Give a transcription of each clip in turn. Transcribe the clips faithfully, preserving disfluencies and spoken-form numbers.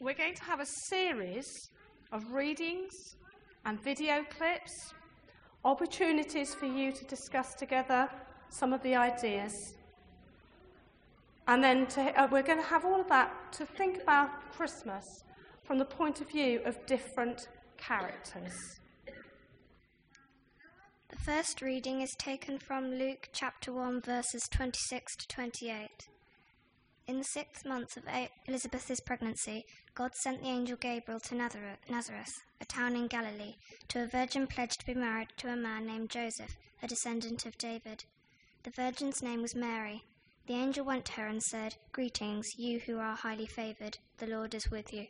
we're going to have a series of readings and video clips, opportunities for you to discuss together some of the ideas. And then to, uh, we're going to have all of that to think about Christmas from the point of view of different characters. The first reading is taken from Luke chapter one, verses twenty-six to twenty-eight. In the sixth month of Elizabeth's pregnancy, God sent the angel Gabriel to Nazareth, a town in Galilee, to a virgin pledged to be married to a man named Joseph, a descendant of David. The virgin's name was Mary. The angel went to her and said, "Greetings, you who are highly favoured, the Lord is with you."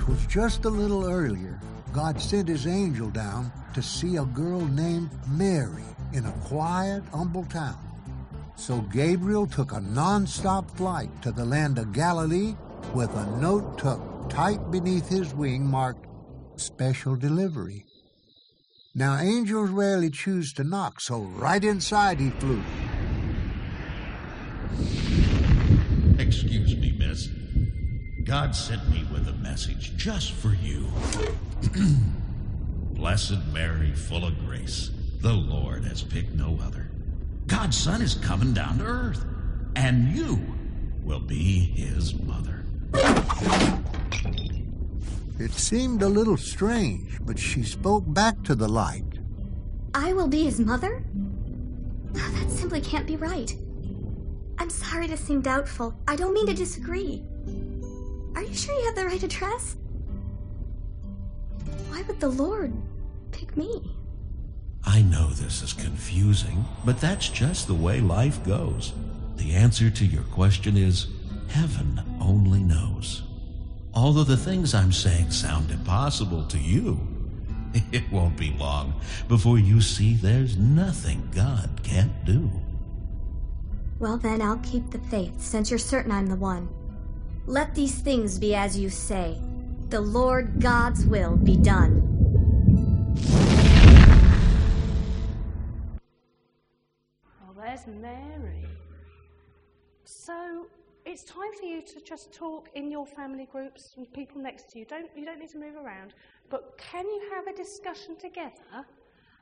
"'Twas just a little earlier, God sent his angel down to see a girl named Mary in a quiet, humble town. So Gabriel took a non-stop flight to the land of Galilee with a note tucked tight beneath his wing marked, 'Special Delivery.' Now angels rarely choose to knock, so right inside he flew. 'Excuse me, miss. God sent me with a message just for you. Blessed Mary, full of grace, the Lord has picked no other. God's Son is coming down to earth, and you will be his mother." It seemed a little strange, but she spoke back to the light. "I will be his mother? That simply can't be right. I'm sorry to seem doubtful. I don't mean to disagree. Are you sure you have the right address? Why would the Lord pick me?" "I know this is confusing, but that's just the way life goes. The answer to your question is, heaven only knows. Although the things I'm saying sound impossible to you, it won't be long before you see there's nothing God can't do." "Well then, I'll keep the faith, since you're certain I'm the one. Let these things be as you say. The Lord God's will be done." There's Mary. So it's time for you to just talk in your family groups and people next to you. Don't, you don't need to move around, but can you have a discussion together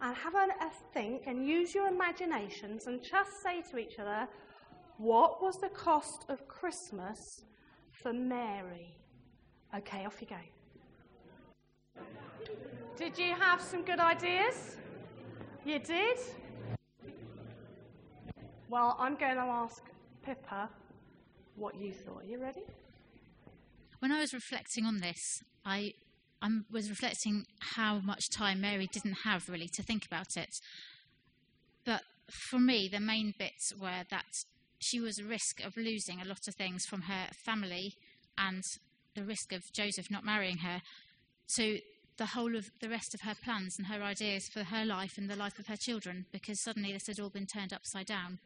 and have a, a think and use your imaginations and just say to each other, what was the cost of Christmas for Mary? Okay, off you go. Did you have some good ideas? You did? Well, I'm going to ask Pippa what you thought. Are you ready? When I was reflecting on this, I um, was reflecting how much time Mary didn't have, really, to think about it. But for me, the main bits were that she was at risk of losing a lot of things from her family and the risk of Joseph not marrying her, to the whole of the rest of her plans and her ideas for her life and the life of her children, because suddenly this had all been turned upside down.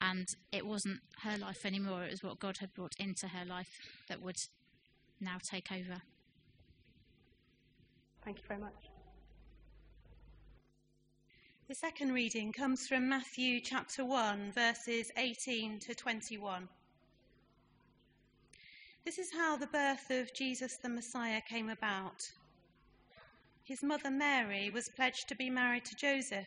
And it wasn't her life anymore, it was what God had brought into her life that would now take over. Thank you very much. The second reading comes from Matthew chapter one, verses eighteen to twenty-one. This is how the birth of Jesus the Messiah came about. His mother Mary was pledged to be married to Joseph,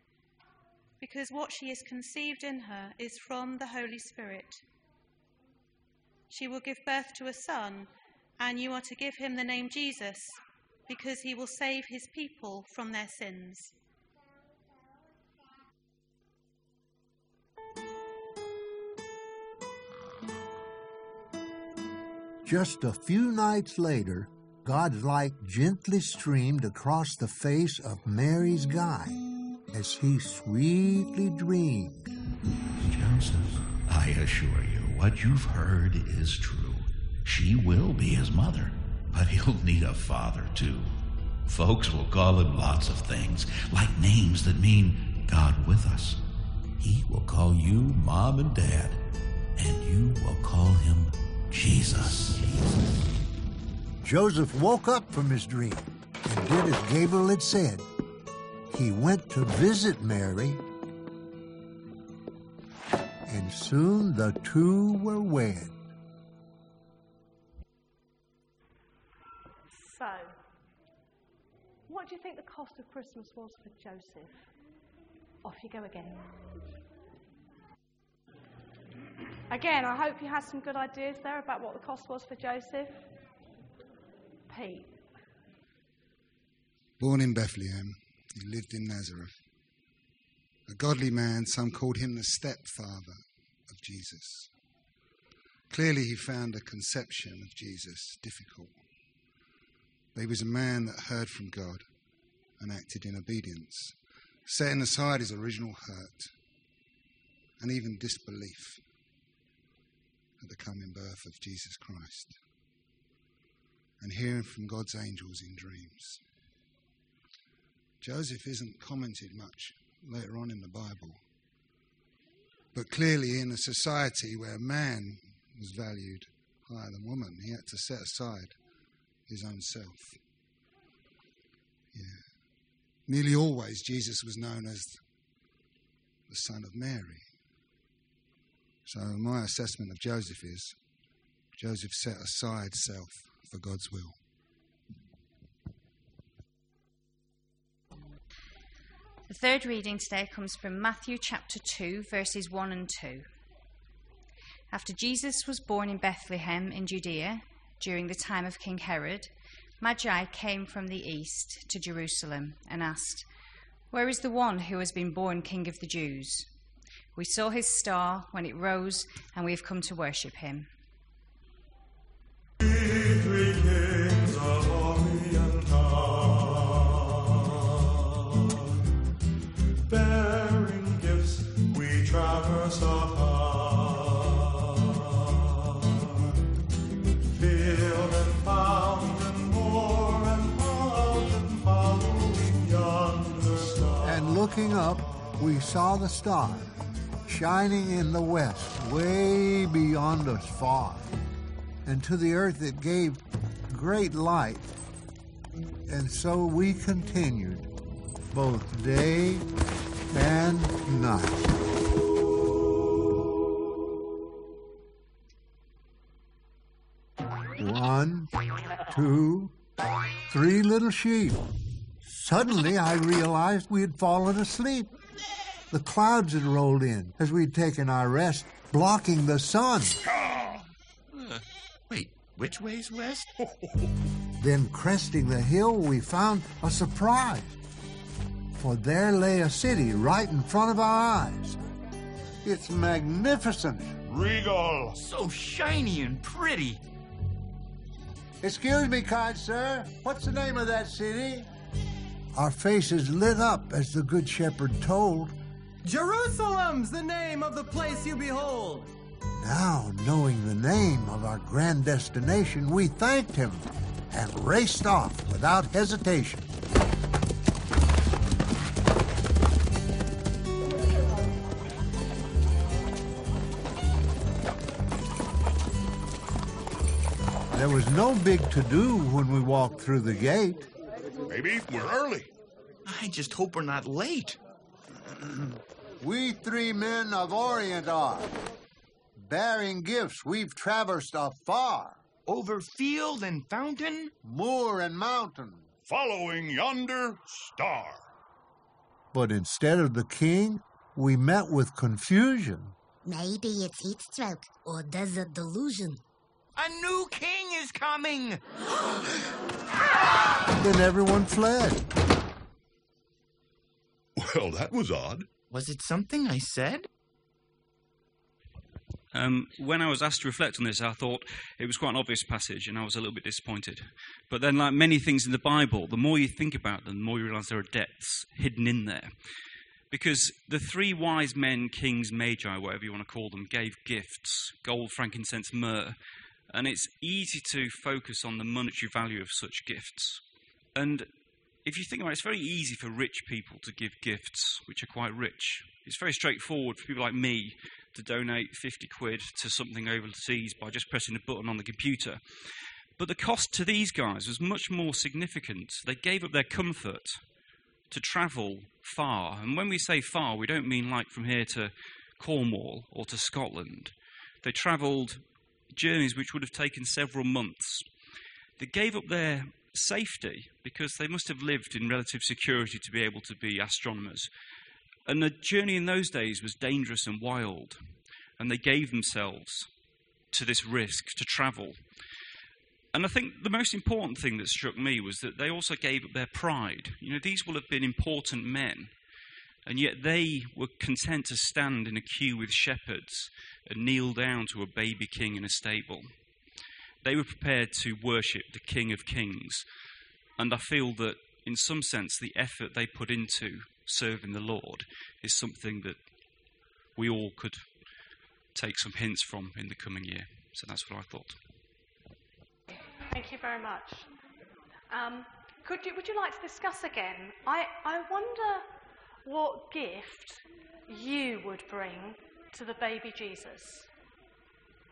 because what she is conceived in her is from the Holy Spirit. She will give birth to a son, and you are to give him the name Jesus, because he will save his people from their sins." Just a few nights later, God's light gently streamed across the face of Mary's guide as he sweetly dreamed. "Joseph, I assure you, what you've heard is true. She will be his mother, But he'll need a father, too. Folks will call him lots of things, like names that mean God with us. He will call you Mom and Dad, and you will call him Jesus. Jesus. Joseph woke up from his dream and did as Gabriel had said. He went to visit Mary, and soon the two were wed. So, what do you think the cost of Christmas was for Joseph? Off you go again. Again, I hope you had some good ideas there about what the cost was for Joseph. Pete. Born in Bethlehem, he lived in Nazareth. A godly man, some called him the stepfather of Jesus. Clearly he found the conception of Jesus difficult. But he was a man that heard from God and acted in obedience, setting aside his original hurt and even disbelief at the coming birth of Jesus Christ, and hearing from God's angels in dreams. Joseph isn't commented much later on in the Bible, but clearly in a society where man was valued higher than woman, he had to set aside his own self. Yeah. Nearly always Jesus was known as the son of Mary. So my assessment of Joseph is, Joseph set aside self for God's will. The third reading today comes from Matthew chapter two, verses one and two. After Jesus was born in Bethlehem in Judea, during the time of King Herod, Magi came from the east to Jerusalem and asked, "Where is the one who has been born King of the Jews? We saw his star when it rose, and we have come to worship him." And looking up, we saw the star shining in the west, way beyond us far. And to the earth it gave great light. And so we continued both day and night. One, two, three little sheep. Suddenly I realized we had fallen asleep. The clouds had rolled in as we'd taken our rest, blocking the sun. Uh, wait, which way's west? Then cresting the hill, we found a surprise. For there lay a city right in front of our eyes. It's magnificent. Regal. So shiny and pretty. "Excuse me, kind sir, what's the name of that city?" Our faces lit up as the Good Shepherd told. "Jerusalem's the name of the place you behold." Now, knowing the name of our grand destination, we thanked him and raced off without hesitation. There was no big to-do when we walked through the gate. Maybe we're early. I just hope we're not late. We three men of Orient are, bearing gifts we've traversed afar. Over field and fountain, moor and mountain, following yonder star. But instead of the king, we met with confusion. Maybe it's heat stroke or desert delusion. A new king is coming! Then everyone fled. Well, that was odd. Was it something I said? Um, when I was asked to reflect on this, I thought it was quite an obvious passage, and I was a little bit disappointed. But then, like many things in the Bible, the more you think about them, the more you realise there are depths hidden in there. Because the three wise men, kings, magi, whatever you want to call them, gave gifts, gold, frankincense, myrrh. and it's easy to focus on the monetary value of such gifts. And if you think about it, it's very easy for rich people to give gifts which are quite rich. It's very straightforward for people like me to donate fifty quid to something overseas by just pressing a button on the computer. But the cost to these guys was much more significant. They gave up their comfort to travel far. And when we say far, we don't mean like from here to Cornwall or to Scotland. They travelled journeys which would have taken several months. They gave up their safety because they must have lived in relative security to be able to be astronomers. And the journey in those days was dangerous and wild. And they gave themselves to this risk to travel. And I think the most important thing that struck me was that they also gave up their pride. You know, these will have been important men, and yet they were content to stand in a queue with shepherds and kneel down to a baby king in a stable. They were prepared to worship the King of Kings, and I feel that in some sense the effort they put into serving the Lord is something that we all could take some hints from in the coming year. So that's what I thought. Thank you very much. Um, could you, would you like to discuss again? I, I wonder what gift you would bring to the baby Jesus.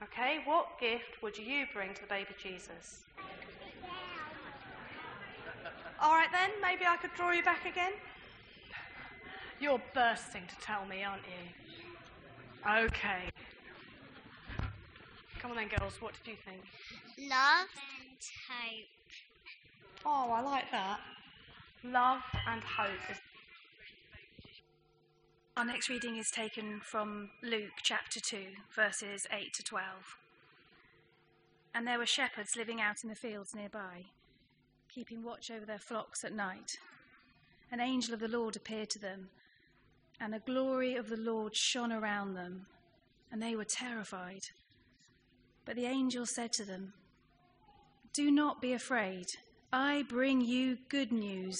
Okay, what gift would you bring to the baby Jesus? All right then, maybe I could draw you back again. You're bursting to tell me, aren't you? Okay. Come on then, girls, what did you think? Love and hope. Oh, I like that. Love and hope. Our next reading is taken from Luke chapter two, verses eight to twelve. And there were shepherds living out in the fields nearby, keeping watch over their flocks at night. An angel of the Lord appeared to them, and the glory of the Lord shone around them, and they were terrified. But the angel said to them, "Do not be afraid. I bring you good news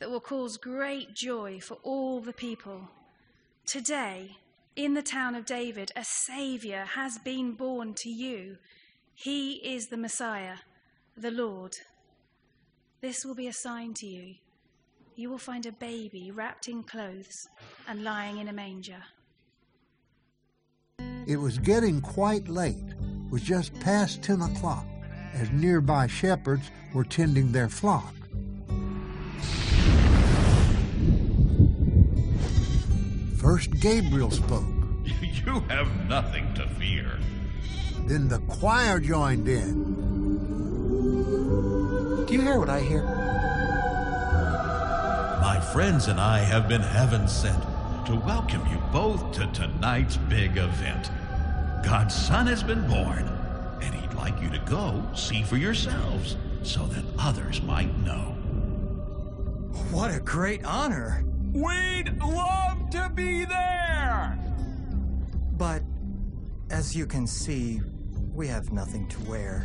that will cause great joy for all the people. Today, in the town of David, a Saviour has been born to you. He is the Messiah, the Lord. This will be a sign to you. You will find a baby wrapped in clothes and lying in a manger." It was getting quite late. It was just past ten o'clock, as nearby shepherds were tending their flock. First Gabriel spoke. "You have nothing to fear." Then the choir joined in. "Do you hear what I hear? My friends and I have been heaven sent to welcome you both to tonight's big event. God's Son has been born, and He'd like you to go see for yourselves so that others might know." "What a great honor. We'd love to be there. But, as you can see, we have nothing to wear."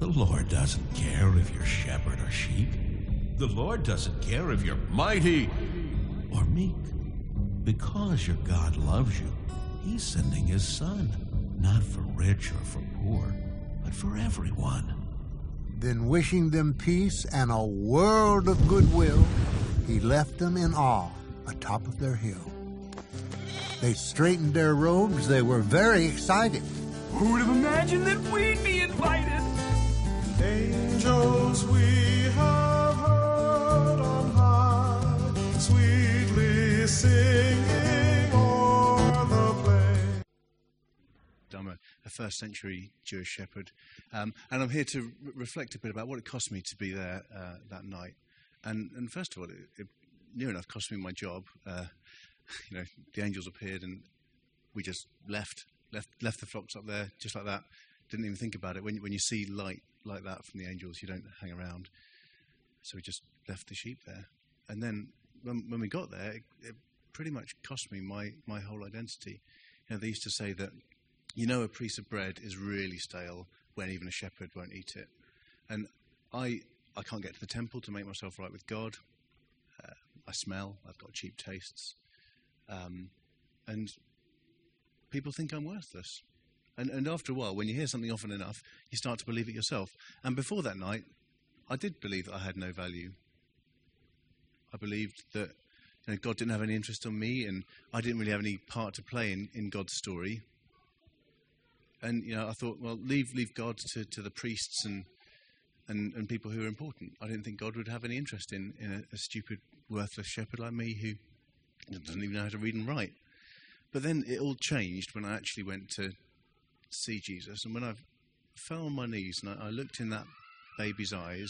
"The Lord doesn't care if you're shepherd or sheep. The Lord doesn't care if you're mighty or meek. Because your God loves you, He's sending His Son, not for rich or for poor, but for everyone." Then wishing them peace and a world of goodwill, He left them in awe atop of their hill. They straightened their robes. They were very excited. "Who would have imagined that we'd be invited? Angels we have heard on high, sweetly singing." I'm a, a first century Jewish shepherd, um, and I'm here to re- reflect a bit about what it cost me to be there uh, that night. And, and first of all, it, it near enough cost me my job. Uh, you know, the angels appeared and we just left, left, left the flocks up there just like that. Didn't even think about it. When, when you see light like that from the angels, you don't hang around. So we just left the sheep there. And then when, when we got there, it, it pretty much cost me my, my whole identity. You know, they used to say that, you know, a piece of bread is really stale when even a shepherd won't eat it. And I I can't get to the temple to make myself right with God. Uh, I smell. I've got cheap tastes. Um, and people think I'm worthless. And, and after a while, when you hear something often enough, you start to believe it yourself. And before that night, I did believe that I had no value. I believed that you know, God didn't have any interest in me, and I didn't really have any part to play in, in God's story. And you know, I thought, well, leave leave God to, to the priests and, and and people who are important. I didn't think God would have any interest in, in a, a stupid, worthless shepherd like me who doesn't even know how to read and write. But then it all changed when I actually went to see Jesus. And when I fell on my knees and I, I looked in that baby's eyes,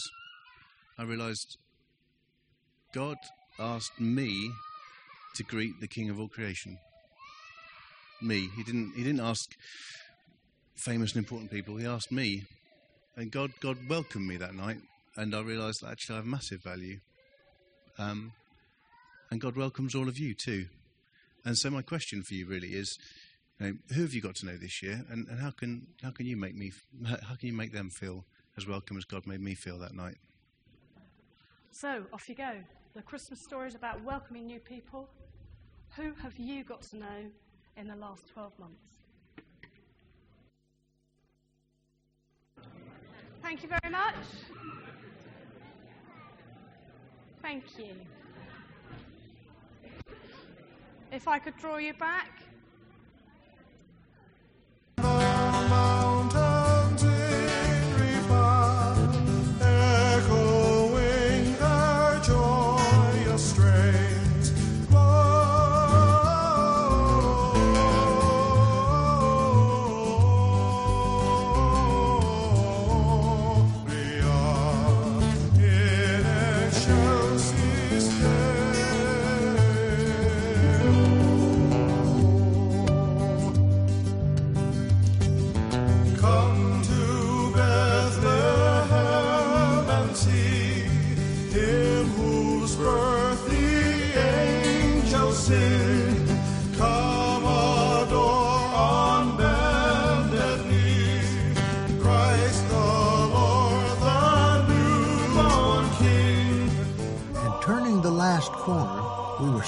I realised God asked me to greet the King of all creation. Me. He didn't. He didn't ask famous and important people. He asked me, and God. God welcomed me that night, and I realised that actually I have massive value. Um, and God welcomes all of you too. And so my question for you really is, you know, who have you got to know this year, and, and how can how can you make me? How can you make them feel as welcome as God made me feel that night? So off you go. The Christmas story is about welcoming new people. Who have you got to know in the last twelve months? Thank you very much. Thank you. If I could draw you back.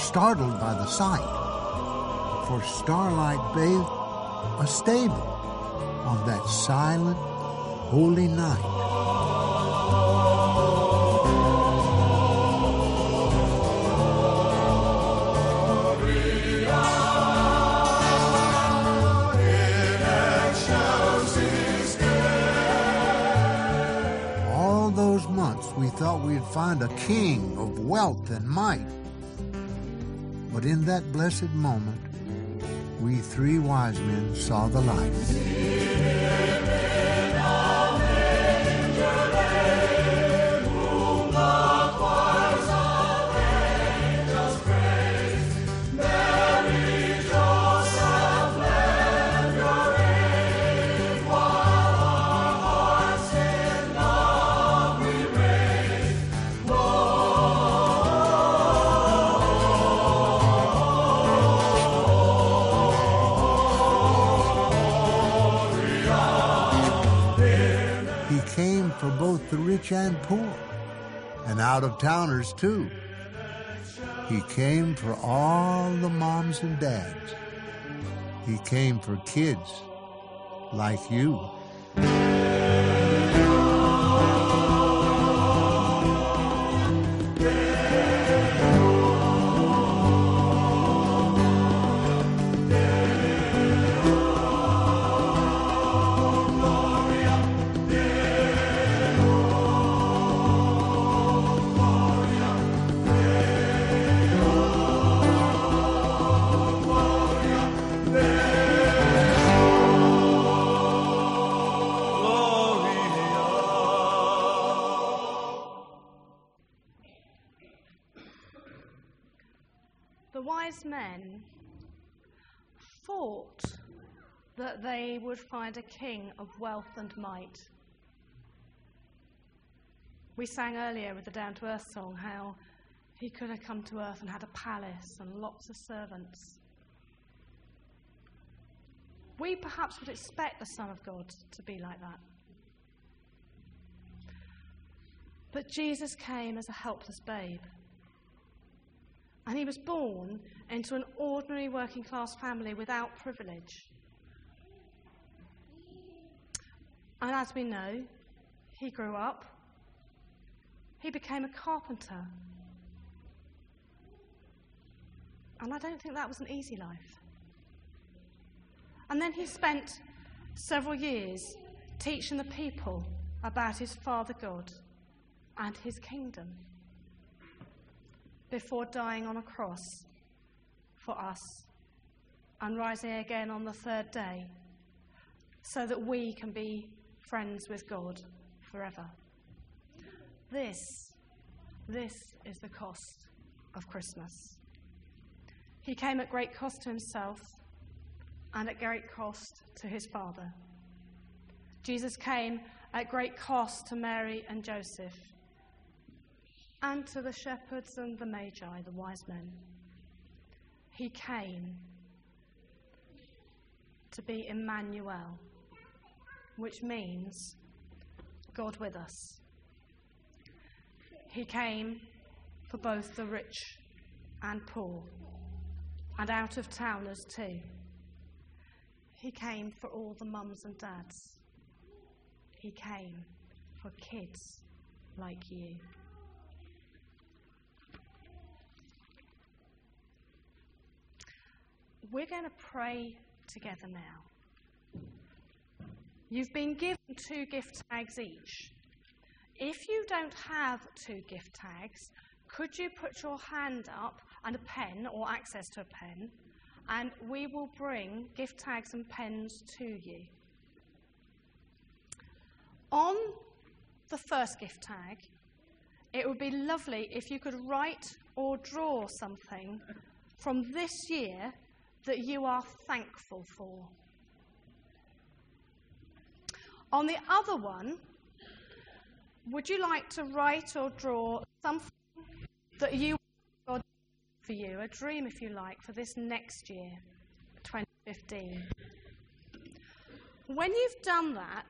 Startled by the sight, for starlight bathed a stable on that silent, holy night. All those months we thought we'd find a king of wealth and might. But in that blessed moment, we three wise men saw the light. For both the rich and poor, and out-of-towners too. He came for all the moms and dads. He came for kids like you. Men thought that they would find a king of wealth and might. We sang earlier with the Down to Earth song how he could have come to earth and had a palace and lots of servants. We perhaps would expect the Son of God to be like that. But Jesus came as a helpless babe. And he was born into an ordinary working class family without privilege. And as we know, he grew up. He became a carpenter. And I don't think that was an easy life. And then he spent several years teaching the people about his Father God and his kingdom before dying on a cross for us and rising again on the third day so that we can be friends with God forever. This, this is the cost of Christmas. He came at great cost to himself and at great cost to his Father. Jesus came at great cost to Mary and Joseph and to the shepherds and the Magi, the wise men. He came to be Emmanuel, which means God with us. He came for both the rich and poor, and out-of-towners too. He came for all the mums and dads. He came for kids like you. We're going to pray together now. You've been given two gift tags each. If you don't have two gift tags, could you put your hand up and a pen or access to a pen, and we will bring gift tags and pens to you. On the first gift tag, it would be lovely if you could write or draw something from this year that you are thankful for. On the other one, would you like to write or draw something that you want God for you, a dream if you like, for this next year, twenty fifteen? When you've done that,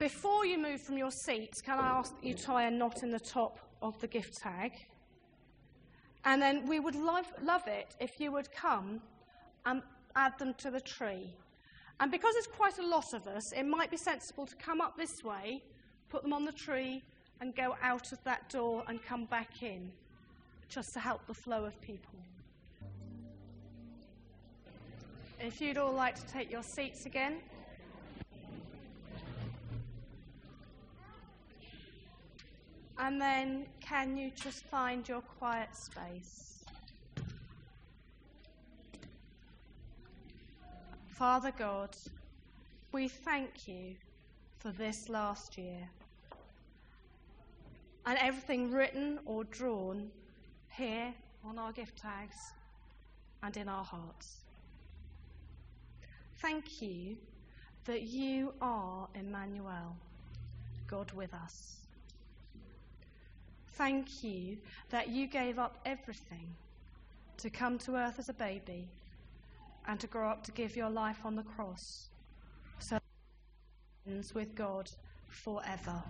before you move from your seats, can I ask that you tie a knot in the top of the gift tag? And then we would love, love it if you would come and add them to the tree. And because there's quite a lot of us, it might be sensible to come up this way, put them on the tree, and go out of that door and come back in, just to help the flow of people. If you'd all like to take your seats again. And then, can you just find your quiet space? Father God, we thank you for this last year and everything written or drawn here on our gift tags and in our hearts. Thank you that you are Emmanuel, God with us. Thank you that you gave up everything to come to earth as a baby and to grow up to give your life on the cross so that you are with God forever.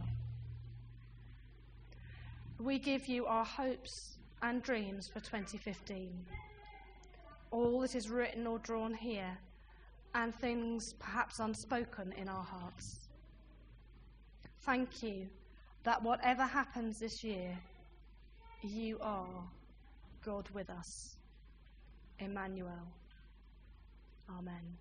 We give you our hopes and dreams for twenty fifteen, all that is written or drawn here and things perhaps unspoken in our hearts. Thank you that whatever happens this year, you are God with us. Emmanuel. Amen.